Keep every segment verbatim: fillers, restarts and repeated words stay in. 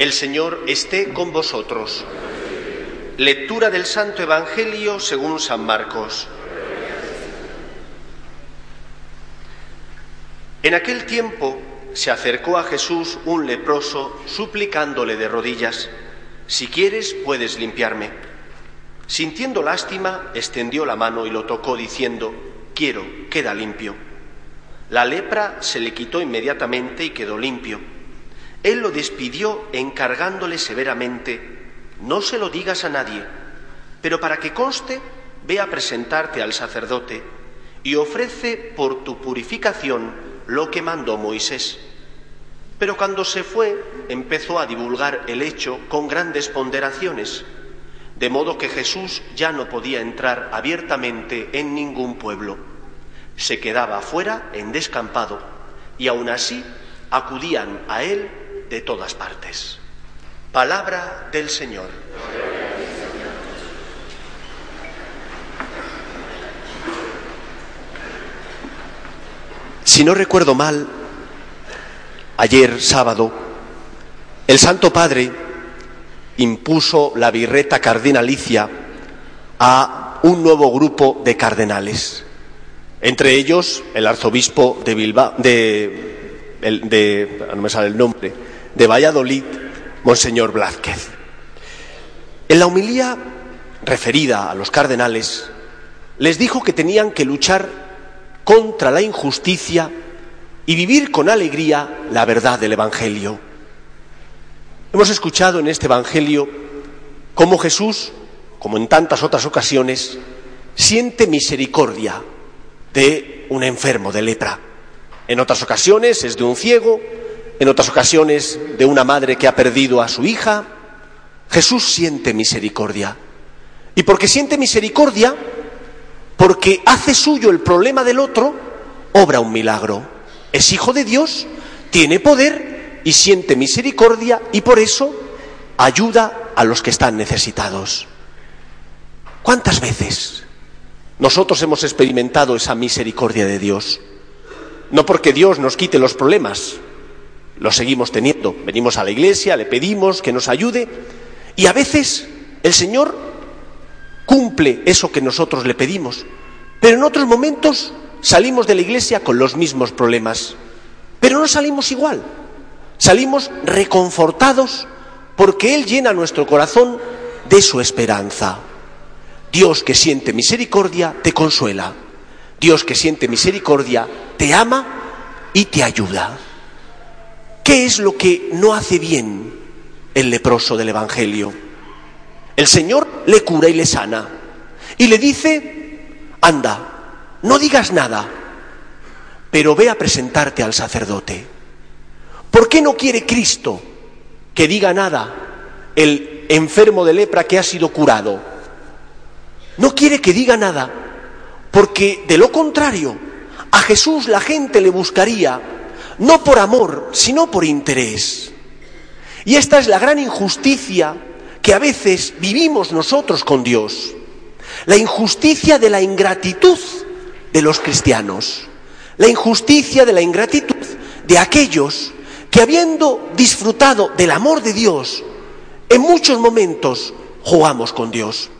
El Señor esté con vosotros. Lectura del Santo Evangelio según San Marcos. En aquel tiempo se acercó a Jesús un leproso suplicándole de rodillas: «Si quieres, puedes limpiarme». Sintiendo lástima, extendió la mano y lo tocó diciendo: «Quiero, queda limpio». La lepra se le quitó inmediatamente y quedó limpio. Él lo despidió encargándole severamente: «No se lo digas a nadie, pero para que conste, ve a presentarte al sacerdote y ofrece por tu purificación lo que mandó Moisés». Pero cuando se fue, empezó a divulgar el hecho con grandes ponderaciones, de modo que Jesús ya no podía entrar abiertamente en ningún pueblo. Se quedaba afuera en descampado, y aún así acudían a él de todas partes. Palabra del Señor. Si no recuerdo mal, ayer sábado, el Santo Padre impuso la birreta cardinalicia a un nuevo grupo de cardenales, entre ellos el arzobispo de Bilbao, de, de, no me sale el nombre, de Valladolid, Monseñor Blázquez. En la homilía referida a los cardenales, les dijo que tenían que luchar contra la injusticia y vivir con alegría la verdad del Evangelio. Hemos escuchado en este Evangelio cómo Jesús, como en tantas otras ocasiones, siente misericordia de un enfermo de lepra. En otras ocasiones es de un ciego, en otras ocasiones, de una madre que ha perdido a su hija. Jesús siente misericordia. Y porque siente misericordia, porque hace suyo el problema del otro, obra un milagro. Es hijo de Dios, tiene poder y siente misericordia, y por eso ayuda a los que están necesitados. ¿Cuántas veces nosotros hemos experimentado esa misericordia de Dios? No porque Dios nos quite los problemas, los seguimos teniendo. Venimos a la iglesia, le pedimos que nos ayude, y a veces el Señor cumple eso que nosotros le pedimos, pero en otros momentos salimos de la iglesia con los mismos problemas, pero no salimos igual, salimos reconfortados porque Él llena nuestro corazón de su esperanza. Dios que siente misericordia te consuela, Dios que siente misericordia te ama y te ayuda. ¿Qué es lo que no hace bien el leproso del Evangelio? El Señor le cura y le sana, y le dice: anda, no digas nada, pero ve a presentarte al sacerdote. ¿Por qué no quiere Cristo que diga nada el enfermo de lepra que ha sido curado? No quiere que diga nada, porque de lo contrario, a Jesús la gente le buscaría, no por amor, sino por interés. Y esta es la gran injusticia que a veces vivimos nosotros con Dios. La injusticia de la ingratitud de los cristianos. La injusticia de la ingratitud de aquellos que, habiendo disfrutado del amor de Dios, en muchos momentos jugamos con Dios.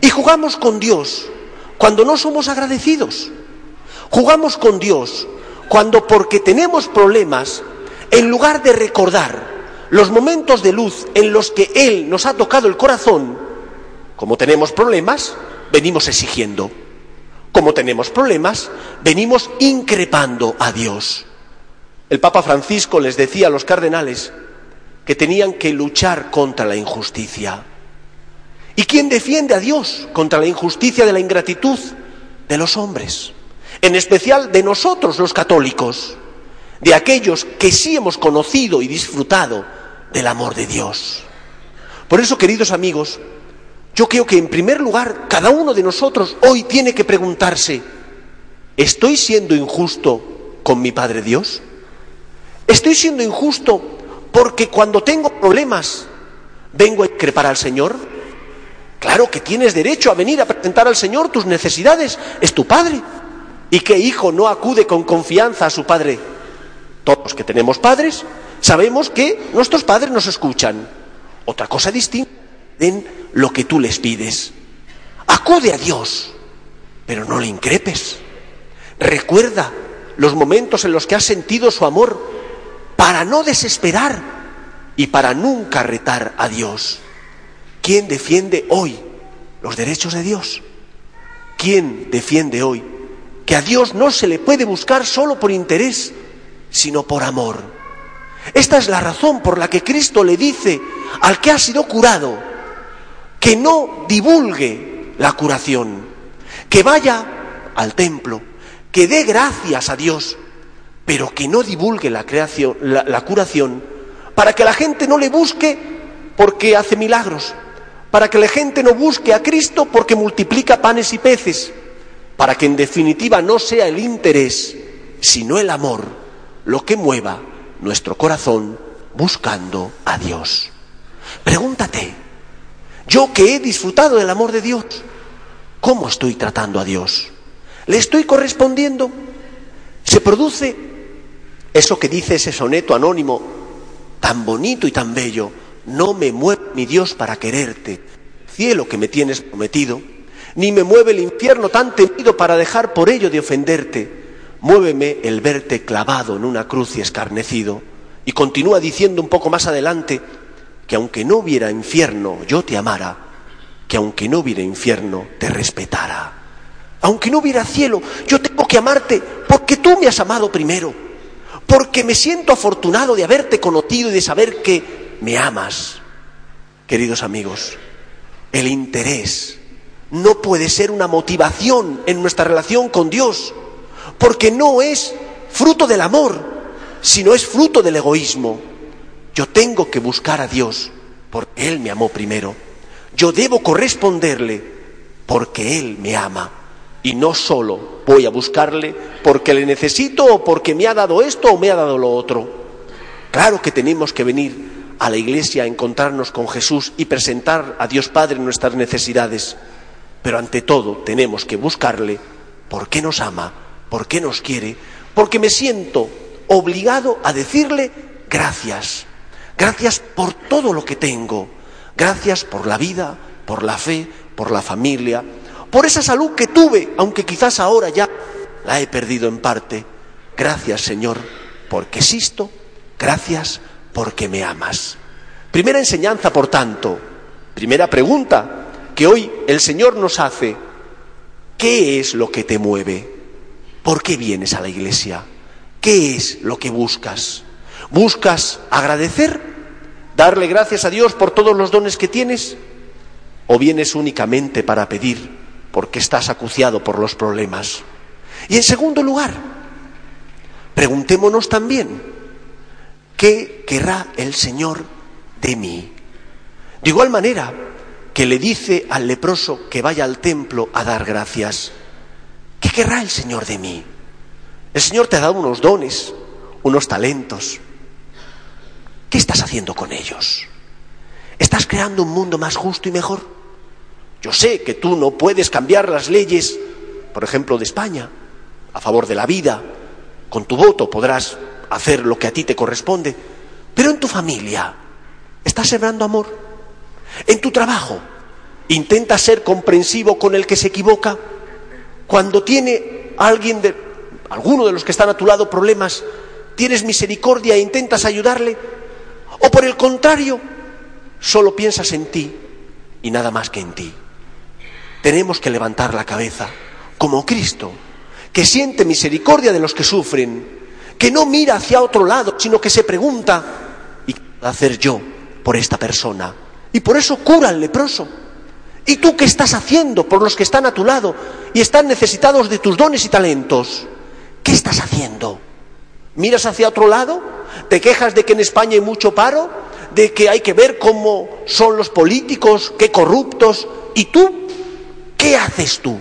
Y jugamos con Dios cuando no somos agradecidos. Jugamos con Dios cuando, porque tenemos problemas, en lugar de recordar los momentos de luz en los que Él nos ha tocado el corazón, como tenemos problemas, venimos exigiendo. Como tenemos problemas, venimos increpando a Dios. El Papa Francisco les decía a los cardenales que tenían que luchar contra la injusticia. ¿Y quién defiende a Dios contra la injusticia de la ingratitud de los hombres? En especial de nosotros los católicos, de aquellos que sí hemos conocido y disfrutado del amor de Dios. Por eso, queridos amigos, yo creo que en primer lugar cada uno de nosotros hoy tiene que preguntarse: ¿estoy siendo injusto con mi Padre Dios? ¿Estoy siendo injusto porque cuando tengo problemas vengo a increpar al Señor? Claro que tienes derecho a venir a presentar al Señor tus necesidades, es tu Padre. ¿Y qué hijo no acude con confianza a su padre? Todos que tenemos padres Sabemos que nuestros padres nos escuchan. Otra cosa distinta, den lo que tú les pides. Acude a Dios, pero no le increpes. Recuerda los momentos en los que has sentido su amor para no desesperar y para nunca retar a Dios. ¿Quién defiende hoy los derechos de Dios? ¿Quién defiende hoy que a Dios no se le puede buscar solo por interés, sino por amor? Esta es la razón por la que Cristo le dice al que ha sido curado que no divulgue la curación, que vaya al templo, que dé gracias a Dios, pero que no divulgue la, creación, la, la curación, para que la gente no le busque porque hace milagros, para que la gente no busque a Cristo porque multiplica panes y peces, para que en definitiva no sea el interés, sino el amor, lo que mueva nuestro corazón buscando a Dios. Pregúntate, yo que he disfrutado del amor de Dios, ¿cómo estoy tratando a Dios? ¿Le estoy correspondiendo? ¿Se produce eso que dice ese soneto anónimo tan bonito y tan bello? No me mueve mi Dios para quererte, cielo que me tienes prometido, ni me mueve el infierno tan temido para dejar por ello de ofenderte. Muéveme el verte clavado en una cruz y escarnecido. Y continúa diciendo un poco más adelante que aunque no hubiera infierno yo te amara, que aunque no hubiera infierno te respetara. Aunque no hubiera cielo, yo tengo que amarte porque tú me has amado primero, porque me siento afortunado de haberte conocido y de saber que me amas. Queridos amigos, el interés no puede ser una motivación en nuestra relación con Dios, porque no es fruto del amor, sino es fruto del egoísmo. Yo tengo que buscar a Dios porque Él me amó primero. Yo debo corresponderle porque Él me ama. Y no solo voy a buscarle porque le necesito o porque me ha dado esto o me ha dado lo otro. Claro que tenemos que venir a la iglesia a encontrarnos con Jesús y presentar a Dios Padre nuestras necesidades. Pero ante todo tenemos que buscarle porque nos ama, porque nos quiere, porque me siento obligado a decirle gracias. Gracias por todo lo que tengo. Gracias por la vida, por la fe, por la familia, por esa salud que tuve, aunque quizás ahora ya la he perdido en parte. Gracias, Señor, porque existo. Gracias porque me amas. Primera enseñanza, por tanto, primera pregunta que hoy el Señor nos hace. ¿Qué es lo que te mueve? ¿Por qué vienes a la iglesia? ¿Qué es lo que buscas? ¿Buscas agradecer? ¿Darle gracias a Dios por todos los dones que tienes? ¿O vienes únicamente para pedir? Porque estás acuciado por los problemas. Y en segundo lugar, preguntémonos también, ¿qué querrá el Señor de mí? De igual manera que le dice al leproso que vaya al templo a dar gracias, ¿qué querrá el Señor de mí? El Señor te ha dado unos dones, unos talentos. ¿Qué estás haciendo con ellos? ¿Estás creando un mundo más justo y mejor? Yo sé que tú no puedes cambiar las leyes, por ejemplo, de España, a favor de la vida. Con tu voto podrás hacer lo que a ti te corresponde. Pero en tu familia, ¿estás sembrando amor? En tu trabajo, ¿intentas ser comprensivo con el que se equivoca? Cuando tiene alguien de, alguno de los que están a tu lado problemas, ¿tienes misericordia e intentas ayudarle? ¿O por el contrario, solo piensas en ti y nada más que en ti? Tenemos que levantar la cabeza, como Cristo, que siente misericordia de los que sufren, que no mira hacia otro lado, sino que se pregunta, ¿y qué puedo hacer yo por esta persona? Y por eso cura al leproso. ¿Y tú qué estás haciendo por los que están a tu lado y están necesitados de tus dones y talentos? ¿Qué estás haciendo? ¿Miras hacia otro lado? ¿Te quejas de que en España hay mucho paro? ¿De que hay que ver cómo son los políticos, qué corruptos? ¿Y tú? ¿Qué haces tú?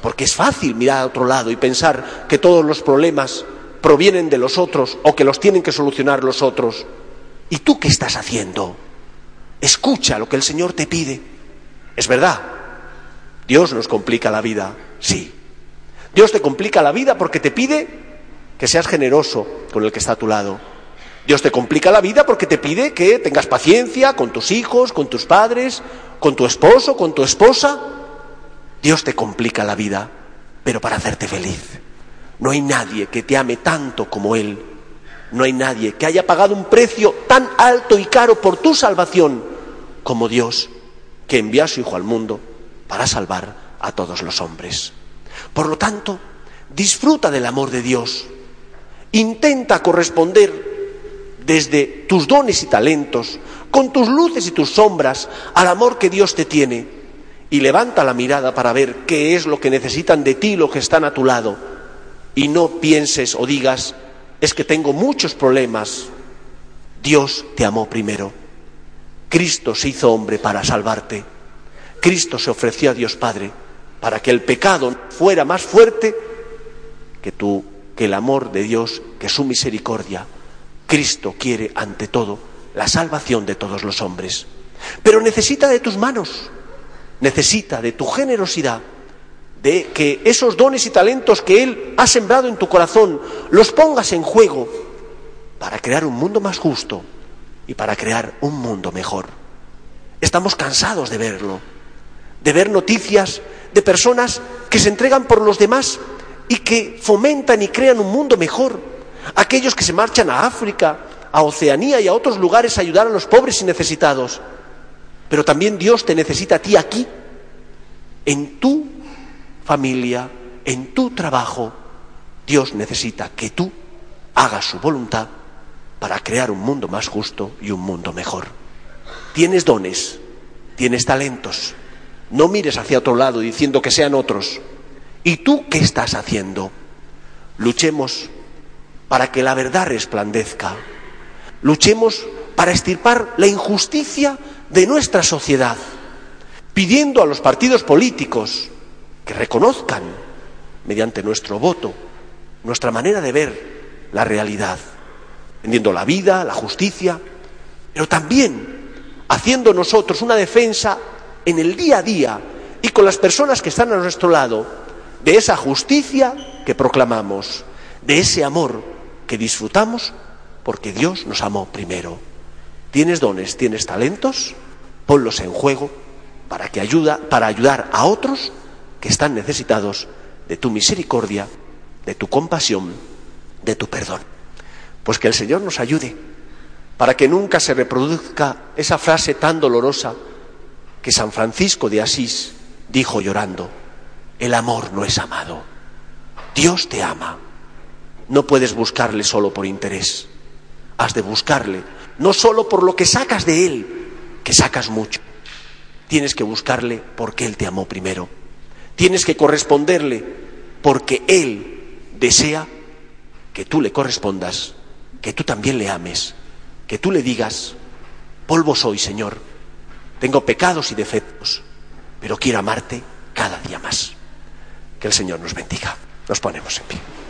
Porque es fácil mirar a otro lado y pensar que todos los problemas provienen de los otros o que los tienen que solucionar los otros. ¿Y tú qué estás haciendo? Escucha lo que el Señor te pide. Es verdad, Dios nos complica la vida, sí. Dios te complica la vida porque te pide que seas generoso con el que está a tu lado. Dios te complica la vida porque te pide que tengas paciencia con tus hijos, con tus padres, con tu esposo, con tu esposa. Dios te complica la vida, pero para hacerte feliz. No hay nadie que te ame tanto como Él. No hay nadie que haya pagado un precio tan alto y caro por tu salvación como Dios, que envió a su Hijo al mundo para salvar a todos los hombres. Por lo tanto, disfruta del amor de Dios. Intenta corresponder desde tus dones y talentos, con tus luces y tus sombras, al amor que Dios te tiene, y levanta la mirada para ver qué es lo que necesitan de ti los que están a tu lado, y no pienses o digas, es que tengo muchos problemas. Dios te amó primero. Cristo se hizo hombre para salvarte. Cristo se ofreció a Dios Padre para que el pecado fuera más fuerte que tú, que el amor de Dios, que su misericordia. Cristo quiere, ante todo, la salvación de todos los hombres. Pero necesita de tus manos, necesita de tu generosidad, de que esos dones y talentos que Él ha sembrado en tu corazón los pongas en juego para crear un mundo más justo y para crear un mundo mejor. Estamos cansados de verlo, de ver noticias de personas que se entregan por los demás y que fomentan y crean un mundo mejor. Aquellos que se marchan a África, a Oceanía y a otros lugares a ayudar a los pobres y necesitados. Pero también Dios te necesita a ti aquí, en tu familia, en tu trabajo. Dios necesita que tú hagas su voluntad para crear un mundo más justo y un mundo mejor. Tienes dones, tienes talentos. No mires hacia otro lado diciendo que sean otros. ¿Y tú qué estás haciendo? Luchemos para que la verdad resplandezca. Luchemos para extirpar la injusticia de nuestra sociedad, pidiendo a los partidos políticos que reconozcan, mediante nuestro voto, nuestra manera de ver la realidad, vendiendo la vida, la justicia, pero también haciendo nosotros una defensa en el día a día y con las personas que están a nuestro lado, de esa justicia que proclamamos, de ese amor que disfrutamos porque Dios nos amó primero. Tienes dones, tienes talentos, ponlos en juego para que ayuda, para ayudar a otros que están necesitados de tu misericordia, de tu compasión, de tu perdón. Pues que el Señor nos ayude para que nunca se reproduzca esa frase tan dolorosa que San Francisco de Asís dijo llorando: el amor no es amado. Dios te ama. No puedes buscarle solo por interés. Has de buscarle no solo por lo que sacas de él, que sacas mucho. Tienes que buscarle porque él te amó primero. Tienes que corresponderle porque él desea que tú le correspondas, que tú también le ames, que tú le digas: polvo soy, Señor, tengo pecados y defectos, pero quiero amarte cada día más. Que el Señor nos bendiga. Nos ponemos en pie.